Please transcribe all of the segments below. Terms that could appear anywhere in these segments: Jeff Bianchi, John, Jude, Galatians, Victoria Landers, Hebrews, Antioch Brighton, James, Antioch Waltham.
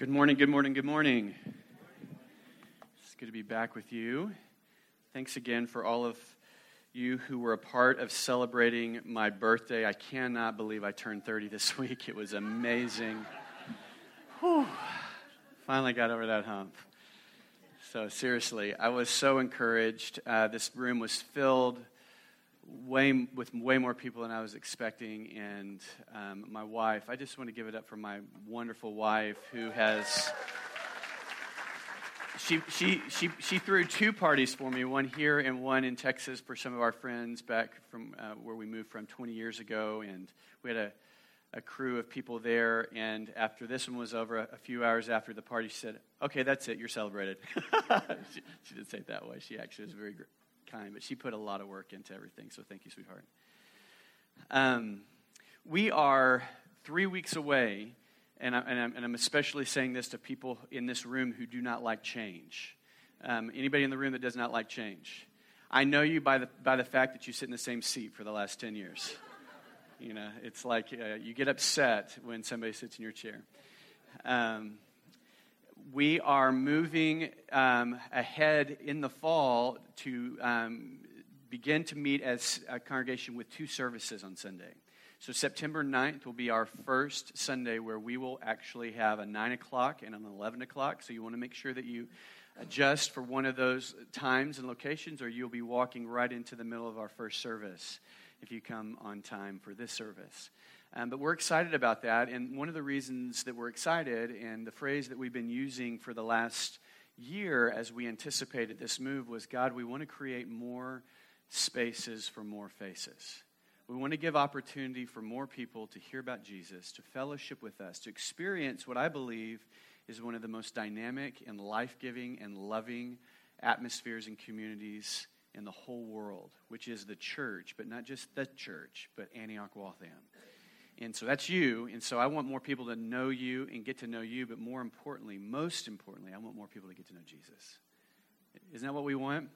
Good morning. It's good to be back with you. Thanks again for all of you who were a part of celebrating my birthday. I cannot believe I turned 30 this week. It was amazing. Whew. Finally got over that hump. So seriously, I was so encouraged. This room was filled with way more people than I was expecting, and my wife, I just want to give it up for my wonderful wife who has, she threw two parties for me, one here and one in Texas for some of our friends back from where we moved from 20 years ago, and we had a crew of people there, and after this one was over, a few hours after the party, she said, "Okay, that's it, you're celebrated." She didn't say it that way. She actually was very kind, but she put a lot of work into everything, so thank you, sweetheart. We are 3 weeks away, and I'm especially saying this to people in this room who do not like change. Anybody in the room that does not like change? I know you by the fact that you sit in the same seat for the last 10 years. You know, it's like you get upset when somebody sits in your chair. We are moving ahead in the fall to begin to meet as a congregation with two services on Sunday. So September 9th will be our first Sunday where we will actually have a 9 o'clock and an 11 o'clock. So you want to make sure that you adjust for one of those times and locations, or you'll be walking right into the middle of our first service if you come on time for this service. But we're excited about that, and one of the reasons that we're excited, and the phrase that we've been using for the last year as we anticipated this move was, God, we want to create more spaces for more faces. We want to give opportunity for more people to hear about Jesus, to fellowship with us, to experience what I believe is one of the most dynamic and life-giving and loving atmospheres and communities in the whole world, which is the church, but not just the church, but Antioch Waltham. And so that's you, and so I want more people to know you and get to know you, but more importantly, most importantly, I want more people to get to know Jesus. Isn't that what we want?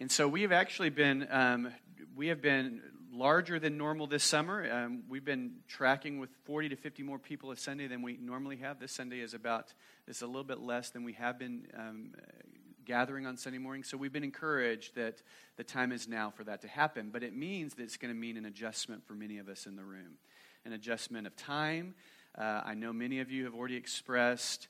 And so we have actually been, we have been larger than normal this summer. We've been tracking with 40 to 50 more people a Sunday than we normally have. This Sunday is a little bit less than we have been gathering on Sunday morning. So we've been encouraged that the time is now for that to happen, but it means that it's going to mean an adjustment for many of us in the room. An adjustment of time. I know many of you have already expressed,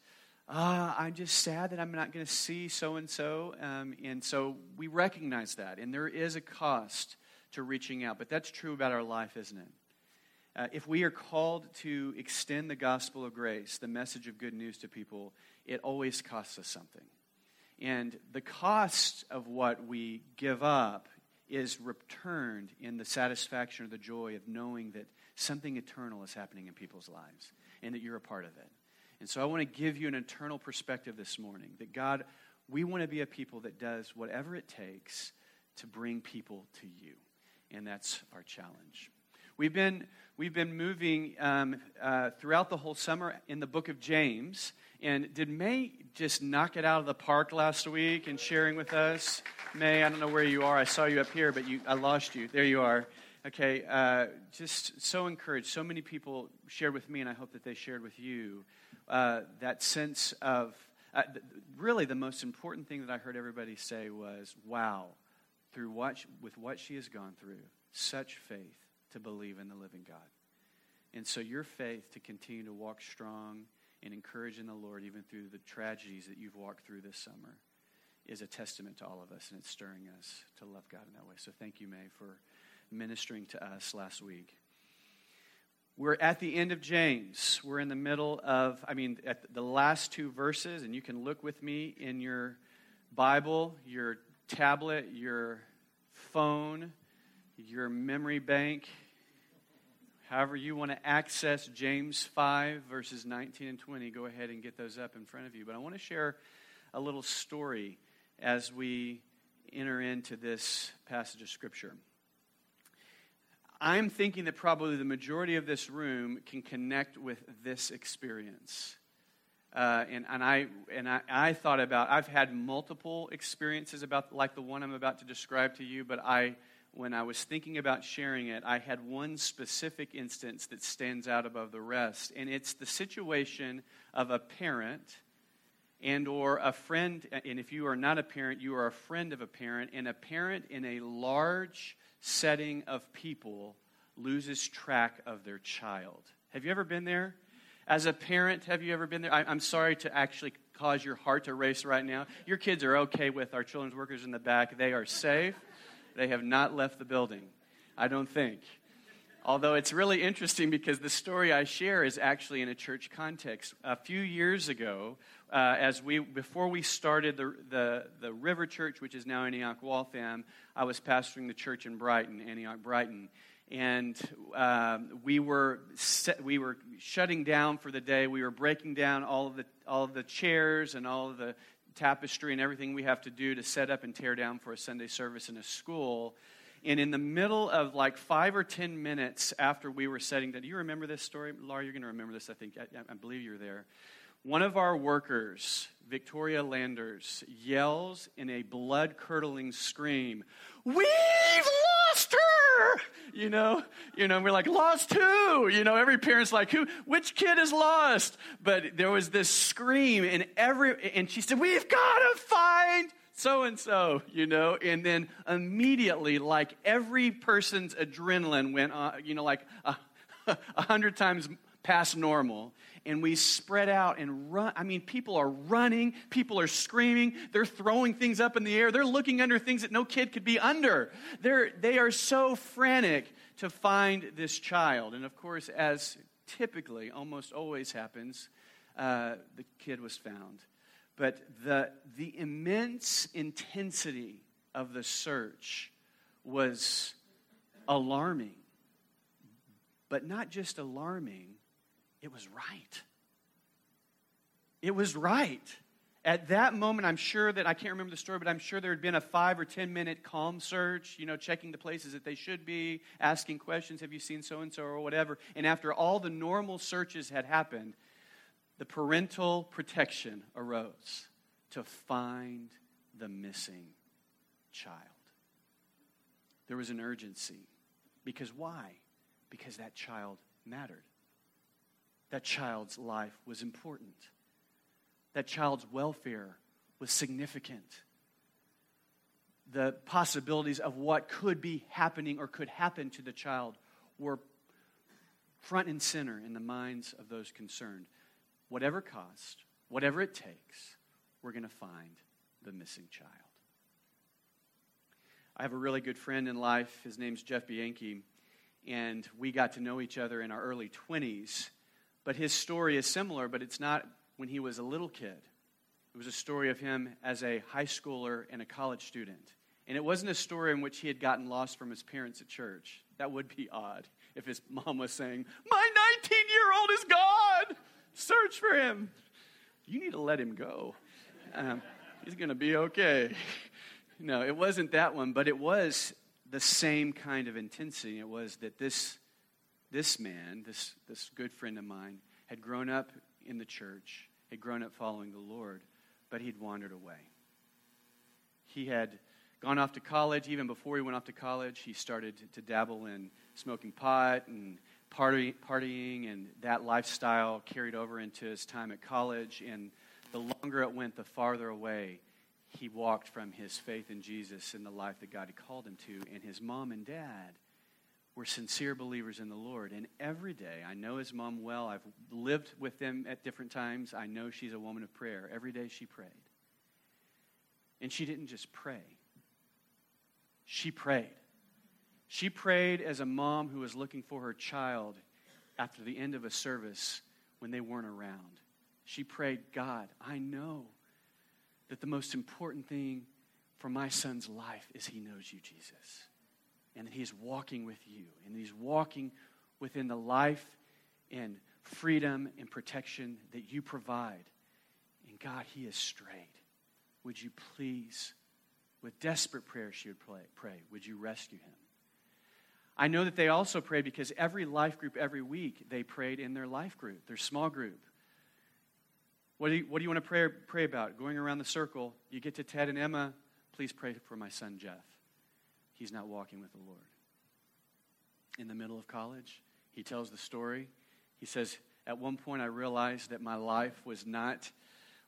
I'm just sad that I'm not going to see so-and-so. And so we recognize that. And there is a cost to reaching out. But that's true about our life, isn't it? If we are called to extend the gospel of grace, the message of good news to people, it always costs us something. And the cost of what we give up is returned in the satisfaction or the joy of knowing that something eternal is happening in people's lives and that you're a part of it. And so I want to give you an eternal perspective this morning that, God, we want to be a people that does whatever it takes to bring people to you. And that's our challenge. We've been moving throughout the whole summer in the book of James. And did May just knock it out of the park last week and sharing with us? May, I don't know where you are. I saw you up here, but I lost you. There you are. Okay, just so encouraged. So many people shared with me, and I hope that they shared with you, that sense of, really the most important thing that I heard everybody say was, wow, with what she has gone through, such faith to believe in the living God. And so your faith to continue to walk strong and encourage in the Lord, even through the tragedies that you've walked through this summer, is a testament to all of us, and it's stirring us to love God in that way. So thank you, May, for ministering to us last week. We're at the end of James. We're in the middle of, at the last two verses, and you can look with me in your Bible, your tablet, your phone, your memory bank, however you want to access James 5, verses 19 and 20. Go ahead and get those up in front of you. But I want to share a little story as we enter into this passage of Scripture. I'm thinking that probably the majority of this room can connect with this experience. And I thought about, I've had multiple experiences about like the one I'm about to describe to you, but I when I was thinking about sharing it, I had one specific instance that stands out above the rest, and it's the situation of a parent and or a friend, and if you are not a parent, you are a friend of a parent, and a parent in a large setting of people loses track of their child. Have you ever been there? As a parent, have you ever been there? I'm sorry to actually cause your heart to race right now. Your kids are okay with our children's workers in the back. They are safe. They have not left the building, I don't think. Although it's really interesting because the story I share is actually in a church context. A few years ago, before we started the River Church, which is now Antioch Waltham, I was pastoring the church in Brighton, Antioch Brighton. And we were shutting down for the day. We were breaking down all of the chairs and all of the tapestry and everything we have to do to set up and tear down for a Sunday service in a school. And in the middle of like 5 or 10 minutes after we were setting down, do you remember this story, Laura? You're going to remember this, I think. I believe you were there. One of our workers, Victoria Landers, yells in a blood-curdling scream, "We've lost her!" And we're like, "Lost who?" Every parent's like, which kid is lost? But there was this scream, and she said, "We've got to find so-and-so," and then immediately, like, every person's adrenaline went on, like 100 times past normal, and we spread out and run. I mean, people are running, people are screaming, they're throwing things up in the air, they're looking under things that no kid could be under. They are so frantic to find this child. And of course, as typically almost always happens, the kid was found. But the immense intensity of the search was alarming. But not just alarming, it was right. It was right. At that moment, I can't remember the story, but I'm sure there had been a 5 or 10 minute calm search, checking the places that they should be, asking questions, "Have you seen so-and-so," or whatever. And after all the normal searches had happened, the parental protection arose to find the missing child. There was an urgency. Because why? Because that child mattered. That child's life was important. That child's welfare was significant. The possibilities of what could be happening or could happen to the child were front and center in the minds of those concerned. Whatever cost, whatever it takes, we're going to find the missing child. I have a really good friend in life. His name's Jeff Bianchi, and we got to know each other in our early 20s. But his story is similar, but it's not when he was a little kid. It was a story of him as a high schooler and a college student. And it wasn't a story in which he had gotten lost from his parents at church. That would be odd if his mom was saying, "My 19-year-old is gone! Search for him. You need to let him go. He's going to be okay." No, it wasn't that one, but it was the same kind of intensity. It was that this man, this good friend of mine, had grown up in the church, had grown up following the Lord, but he'd wandered away. He had gone off to college. Even before he went off to college, he started to dabble in smoking pot and partying, and that lifestyle carried over into his time at college. And the longer it went, the farther away he walked from his faith in Jesus and the life that God had called him to. And his mom and dad were sincere believers in the Lord. And every day, I know his mom well. I've lived with them at different times. I know she's a woman of prayer. Every day she prayed. And she didn't just pray. She prayed. She prayed as a mom who was looking for her child after the end of a service when they weren't around. She prayed, "God, I know that the most important thing for my son's life is he knows you, Jesus, and that he's walking with you, and he's walking within the life and freedom and protection that you provide. And God, he is strayed. Would you please," with desperate prayer she would pray, "would you rescue him?" I know that they also prayed because every life group, every week, they prayed in their life group, their small group. What do you want to pray about? Going around the circle, you get to Ted and Emma, "Please pray for my son, Jeff. he's not walking with the Lord. In the middle of college, he tells the story. He says, at one point I realized that my life was not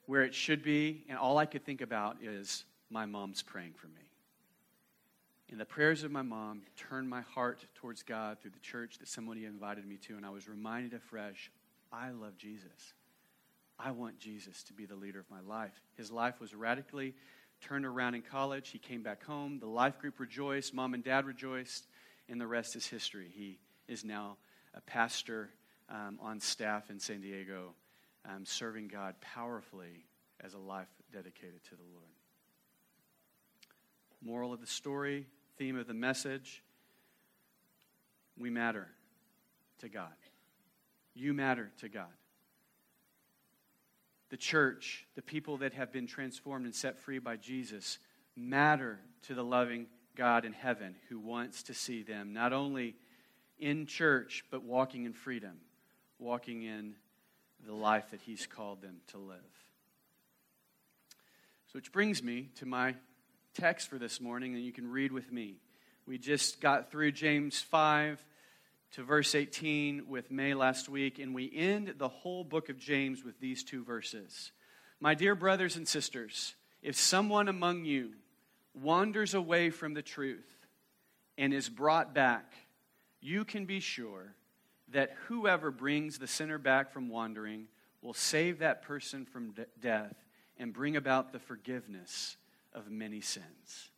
where it should be, and all I could think about is my mom's praying for me. And the prayers of my mom turned my heart towards God through the church that somebody invited me to, and I was reminded afresh, I love Jesus. I want Jesus to be the leader of my life. His life was radically turned around in college. He came back home. The life group rejoiced. Mom and Dad rejoiced. And the rest is history. He is now a pastor on staff in San Diego, serving God powerfully as a life dedicated to the Lord. Moral of the story, theme of the message, we matter to God. You matter to God. The church, the people that have been transformed and set free by Jesus, matter to the loving God in heaven who wants to see them not only in church, but walking in freedom, walking in the life that he's called them to live. So which brings me to my text for this morning, and you can read with me. We just got through James 5 to verse 18 with May last week, and we end the whole book of James with these two verses. My dear brothers and sisters, if someone among you wanders away from the truth and is brought back, you can be sure that whoever brings the sinner back from wandering will save that person from death and bring about the forgiveness of many sins.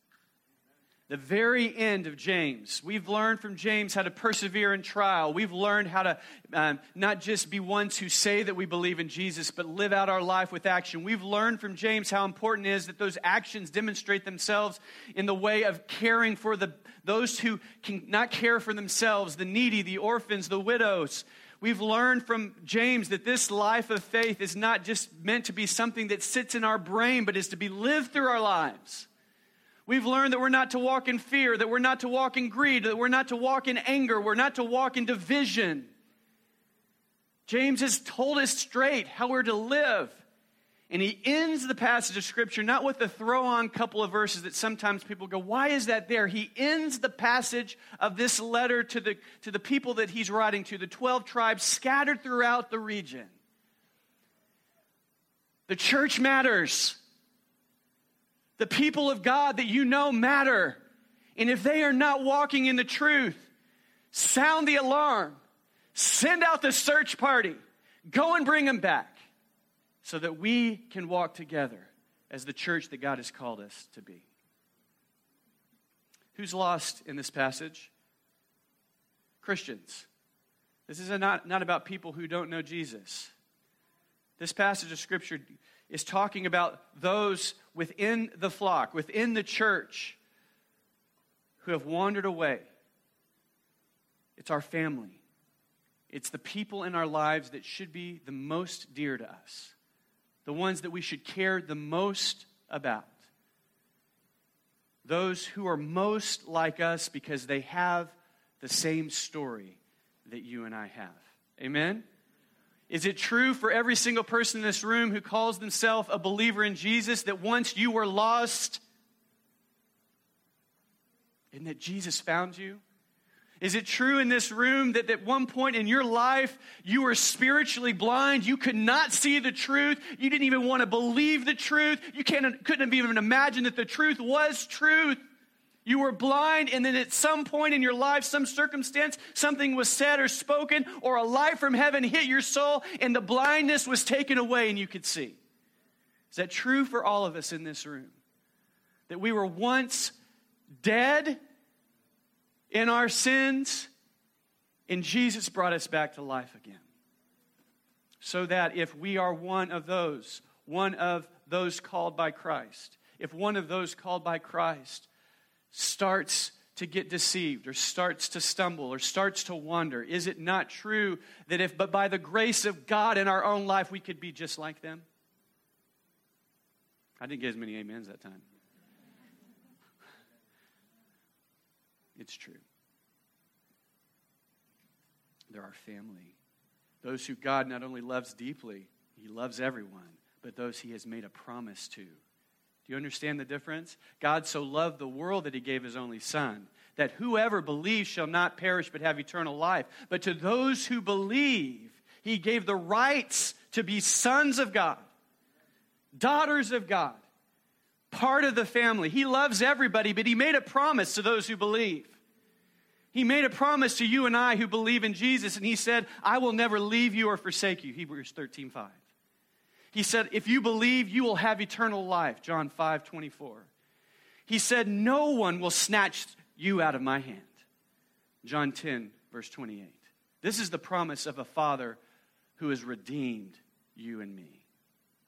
The very end of James. We've learned from James how to persevere in trial. We've learned how to not just be ones who say that we believe in Jesus, but live out our life with action. We've learned from James how important it is that those actions demonstrate themselves in the way of caring for those who cannot care for themselves, the needy, the orphans, the widows. We've learned from James that this life of faith is not just meant to be something that sits in our brain, but is to be lived through our lives. We've learned that we're not to walk in fear, that we're not to walk in greed, that we're not to walk in anger, we're not to walk in division. James has told us straight how we're to live. And he ends the passage of Scripture not with the throw-on couple of verses that sometimes people go, why is that there? He ends the passage of this letter to the people that he's writing to, the 12 tribes scattered throughout the region. The church matters. The people of God that you know matter. And if they are not walking in the truth, sound the alarm. Send out the search party. Go and bring them back so that we can walk together as the church that God has called us to be. Who's lost in this passage? Christians. This is not about people who don't know Jesus. This passage of Scripture is talking about those within the flock, within the church, who have wandered away. It's our family. It's the people in our lives that should be the most dear to us, the ones that we should care the most about, those who are most like us because they have the same story that you and I have. Amen? Is it true for every single person in this room who calls themselves a believer in Jesus that once you were lost, and that Jesus found you? Is it true in this room that at one point in your life, you were spiritually blind? You could not see the truth. You didn't even want to believe the truth. You couldn't even imagine that the truth was truth. You were blind, and then at some point in your life, some circumstance, something was said or spoken, or a light from heaven hit your soul, and the blindness was taken away, and you could see. Is that true for all of us in this room? That we were once dead in our sins, and Jesus brought us back to life again. So that if we are one of those called by Christ, if one of those called by Christ starts to get deceived or starts to stumble or starts to wander, is it not true that but by the grace of God in our own life, we could be just like them? I didn't get as many amens that time. It's true. They're our family. Those who God not only loves deeply, he loves everyone, but those he has made a promise to Do you understand the difference? God so loved the world that he gave his only son, that whoever believes shall not perish but have eternal life. But to those who believe, he gave the rights to be sons of God, daughters of God, part of the family. He loves everybody, but he made a promise to those who believe. He made a promise to you and I who believe in Jesus, and he said, I will never leave you or forsake you, Hebrews 13:5. He said, if you believe, you will have eternal life, John 5:24. He said, no one will snatch you out of my hand, John 10:28. This is the promise of a father who has redeemed you and me.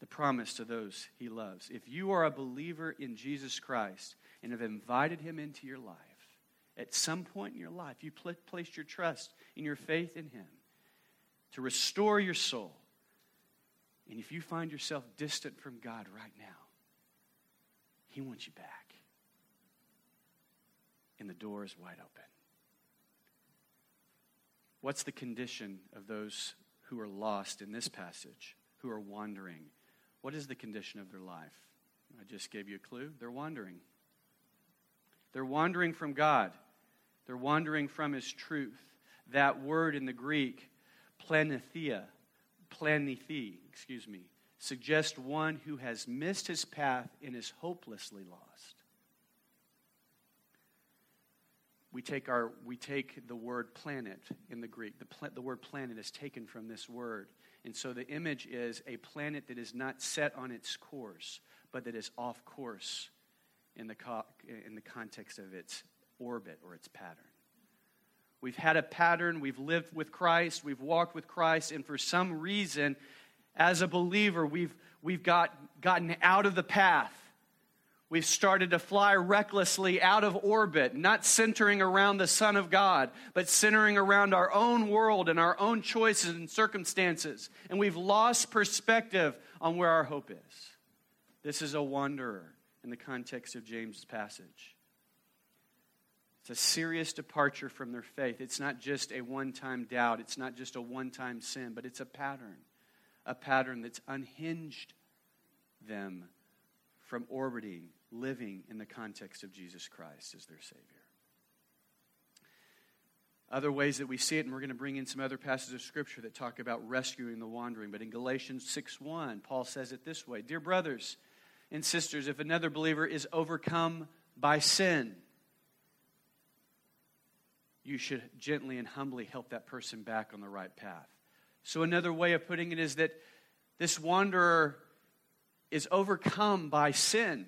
The promise to those he loves. If you are a believer in Jesus Christ and have invited him into your life, at some point in your life, you placed your trust in your faith in him to restore your soul. And if you find yourself distant from God right now, he wants you back. And the door is wide open. What's the condition of those who are lost in this passage, who are wandering? What is the condition of their life? I just gave you a clue. They're wandering. They're wandering from God. They're wandering from his truth. That word in the Greek, planithi, suggests one who has missed his path and is hopelessly lost. We take the word planet in the Greek. The word planet is taken from this word. And so the image is a planet that is not set on its course, but that is off course in the context of its orbit or its pattern. We've had a pattern. We've lived with Christ. We've walked with Christ. And for some reason, as a believer, we've gotten out of the path. We've started to fly recklessly out of orbit, not centering around the Son of God, but centering around our own world and our own choices and circumstances. And we've lost perspective on where our hope is. This is a wanderer in the context of James' passage. It's a serious departure from their faith. It's not just a one-time doubt. It's not just a one-time sin, but it's a pattern that's unhinged them from orbiting, living in the context of Jesus Christ as their Savior. Other ways that we see it, and we're going to bring in some other passages of Scripture that talk about rescuing the wandering, but in Galatians 6:1, Paul says it this way, dear brothers and sisters, if another believer is overcome by sin, you should gently and humbly help that person back on the right path. So another way of putting it is that this wanderer is overcome by sin,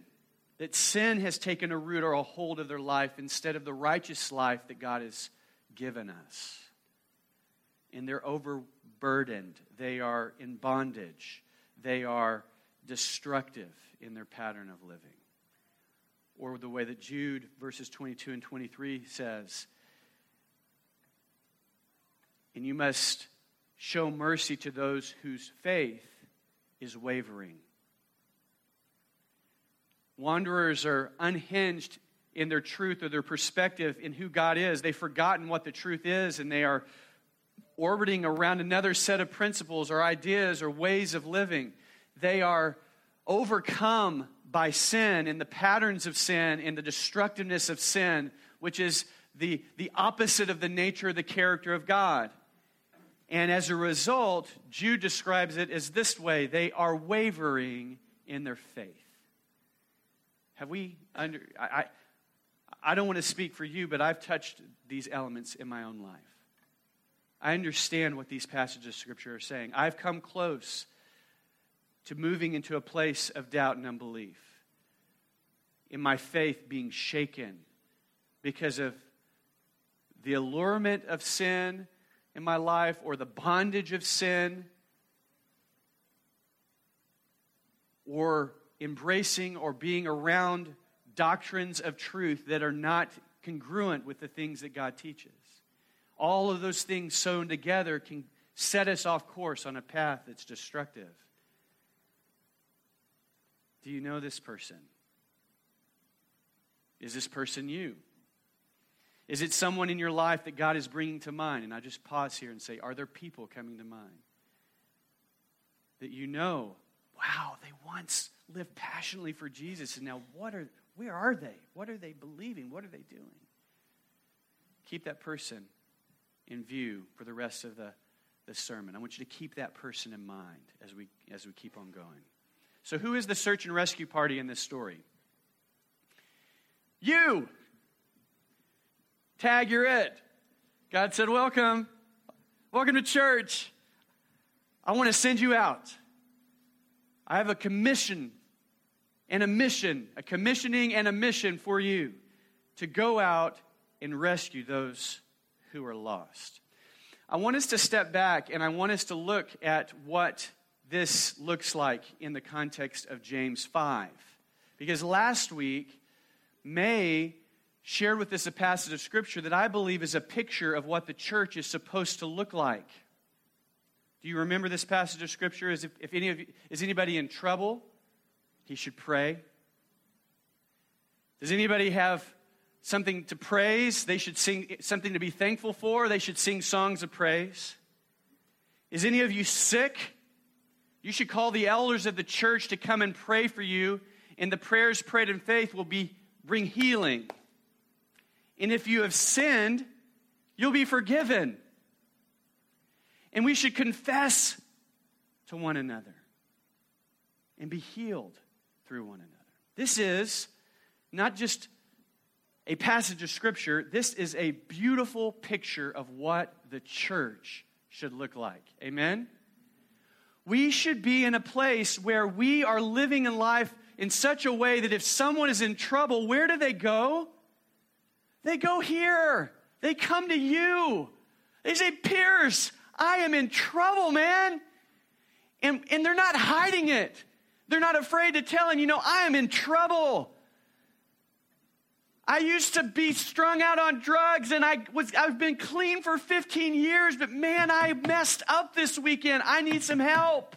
that sin has taken a root or a hold of their life instead of the righteous life that God has given us. And they're overburdened. They are in bondage. They are destructive in their pattern of living. Or the way that Jude, verses 22 and 23 says, and you must show mercy to those whose faith is wavering. Wanderers are unhinged in their truth or their perspective in who God is. They've forgotten what the truth is, and they are orbiting around another set of principles or ideas or ways of living. They are overcome by sin and the patterns of sin and the destructiveness of sin, which is the opposite of the nature of the character of God. And as a result, Jude describes it as this way. They are wavering in their faith. Have we I don't want to speak for you, but I've touched these elements in my own life. I understand what these passages of Scripture are saying. I've come close to moving into a place of doubt and unbelief, in my faith being shaken because of the allurement of sin in my life or the bondage of sin or embracing or being around doctrines of truth that are not congruent with the things that God teaches. All of those things sewn together can set us off course on a path that's destructive. Do you know this person? Is this person you? Is it someone in your life that God is bringing to mind? And I just pause here and say, are there people coming to mind that you know, wow, they once live passionately for Jesus. And now where are they? What are they believing? What are they doing? Keep that person in view for the rest of the sermon. I want you to keep that person in mind as we keep on going. So who is the search and rescue party in this story? You! Tag, you're it. God said, welcome. Welcome to church. I want to send you out. I have a commission and a mission, a commissioning and a mission for you to go out and rescue those who are lost. I want us to step back and I want us to look at what this looks like in the context of James 5. Because last week, May shared with us a passage of Scripture that I believe is a picture of what the church is supposed to look like. Do you remember this passage of Scripture? Is anybody in trouble? He should pray. Does anybody have something to praise? They should sing something to be thankful for. They should sing songs of praise. Is any of you sick? You should call the elders of the church to come and pray for you, and the prayers prayed in faith will bring healing. And if you have sinned, you'll be forgiven. And we should confess to one another and be healed through one another. This is not just a passage of Scripture. This is a beautiful picture of what the church should look like. Amen? We should be in a place where we are living in life in such a way that if someone is in trouble, where do they go? They go here. They come to you. They say, Pierce, I am in trouble, man. And they're not hiding it. They're not afraid to tell him, I am in trouble. I used to be strung out on drugs, and I've been clean for 15 years, but man, I messed up this weekend. I need some help.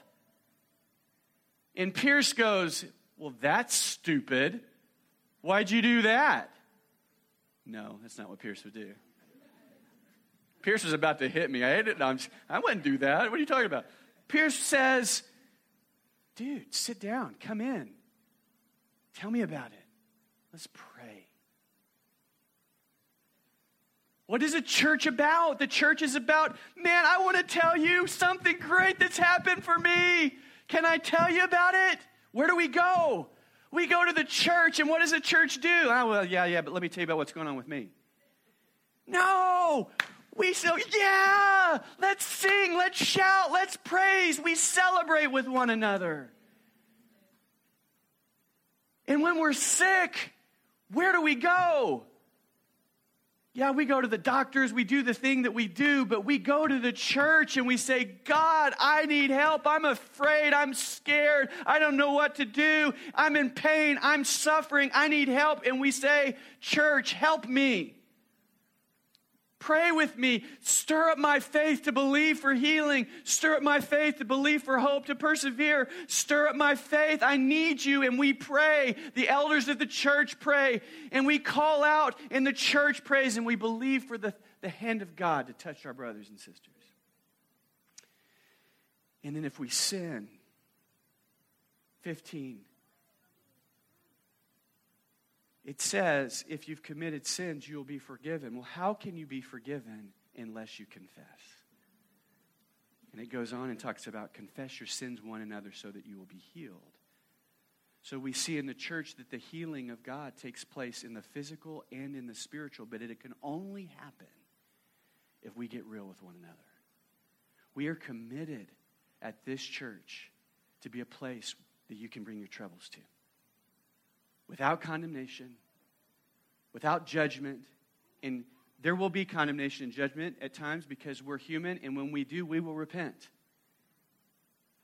And Pierce goes, well, that's stupid. Why'd you do that? No, that's not what Pierce would do. Pierce was about to hit me. I hate it. No, I wouldn't do that. What are you talking about? Pierce says, dude, sit down. Come in. Tell me about it. Let's pray. What is a church about? The church is about, man, I want to tell you something great that's happened for me. Can I tell you about it? Where do we go? We go to the church, and what does the church do? Oh, well, yeah, but let me tell you about what's going on with me. No! We say, yeah! Let's sing, let's shout, let's praise. We celebrate with one another. And when we're sick, where do we go? Yeah, we go to the doctors, we do the thing that we do, but we go to the church and we say, God, I need help. I'm afraid. I'm scared. I don't know what to do. I'm in pain. I'm suffering. I need help. And we say, church, help me. Pray with me. Stir up my faith to believe for healing. Stir up my faith to believe for hope, to persevere. Stir up my faith. I need you. And we pray. The elders of the church pray. And we call out and the church prays. And we believe for the hand of God to touch our brothers and sisters. And then if we sin, 15. It says, if you've committed sins, you'll be forgiven. Well, how can you be forgiven unless you confess? And it goes on and talks about confess your sins one another so that you will be healed. So we see in the church that the healing of God takes place in the physical and in the spiritual, but it can only happen if we get real with one another. We are committed at this church to be a place that you can bring your troubles to. Without condemnation, without judgment, and there will be condemnation and judgment at times because we're human, and when we do, we will repent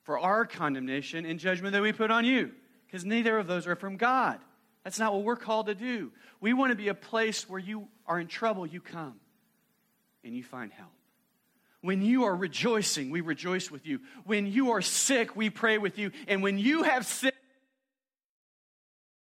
for our condemnation and judgment that we put on you, because neither of those are from God. That's not what we're called to do. We want to be a place where you are in trouble, you come, and you find help. When you are rejoicing, we rejoice with you. When you are sick, we pray with you. And when you have sinned,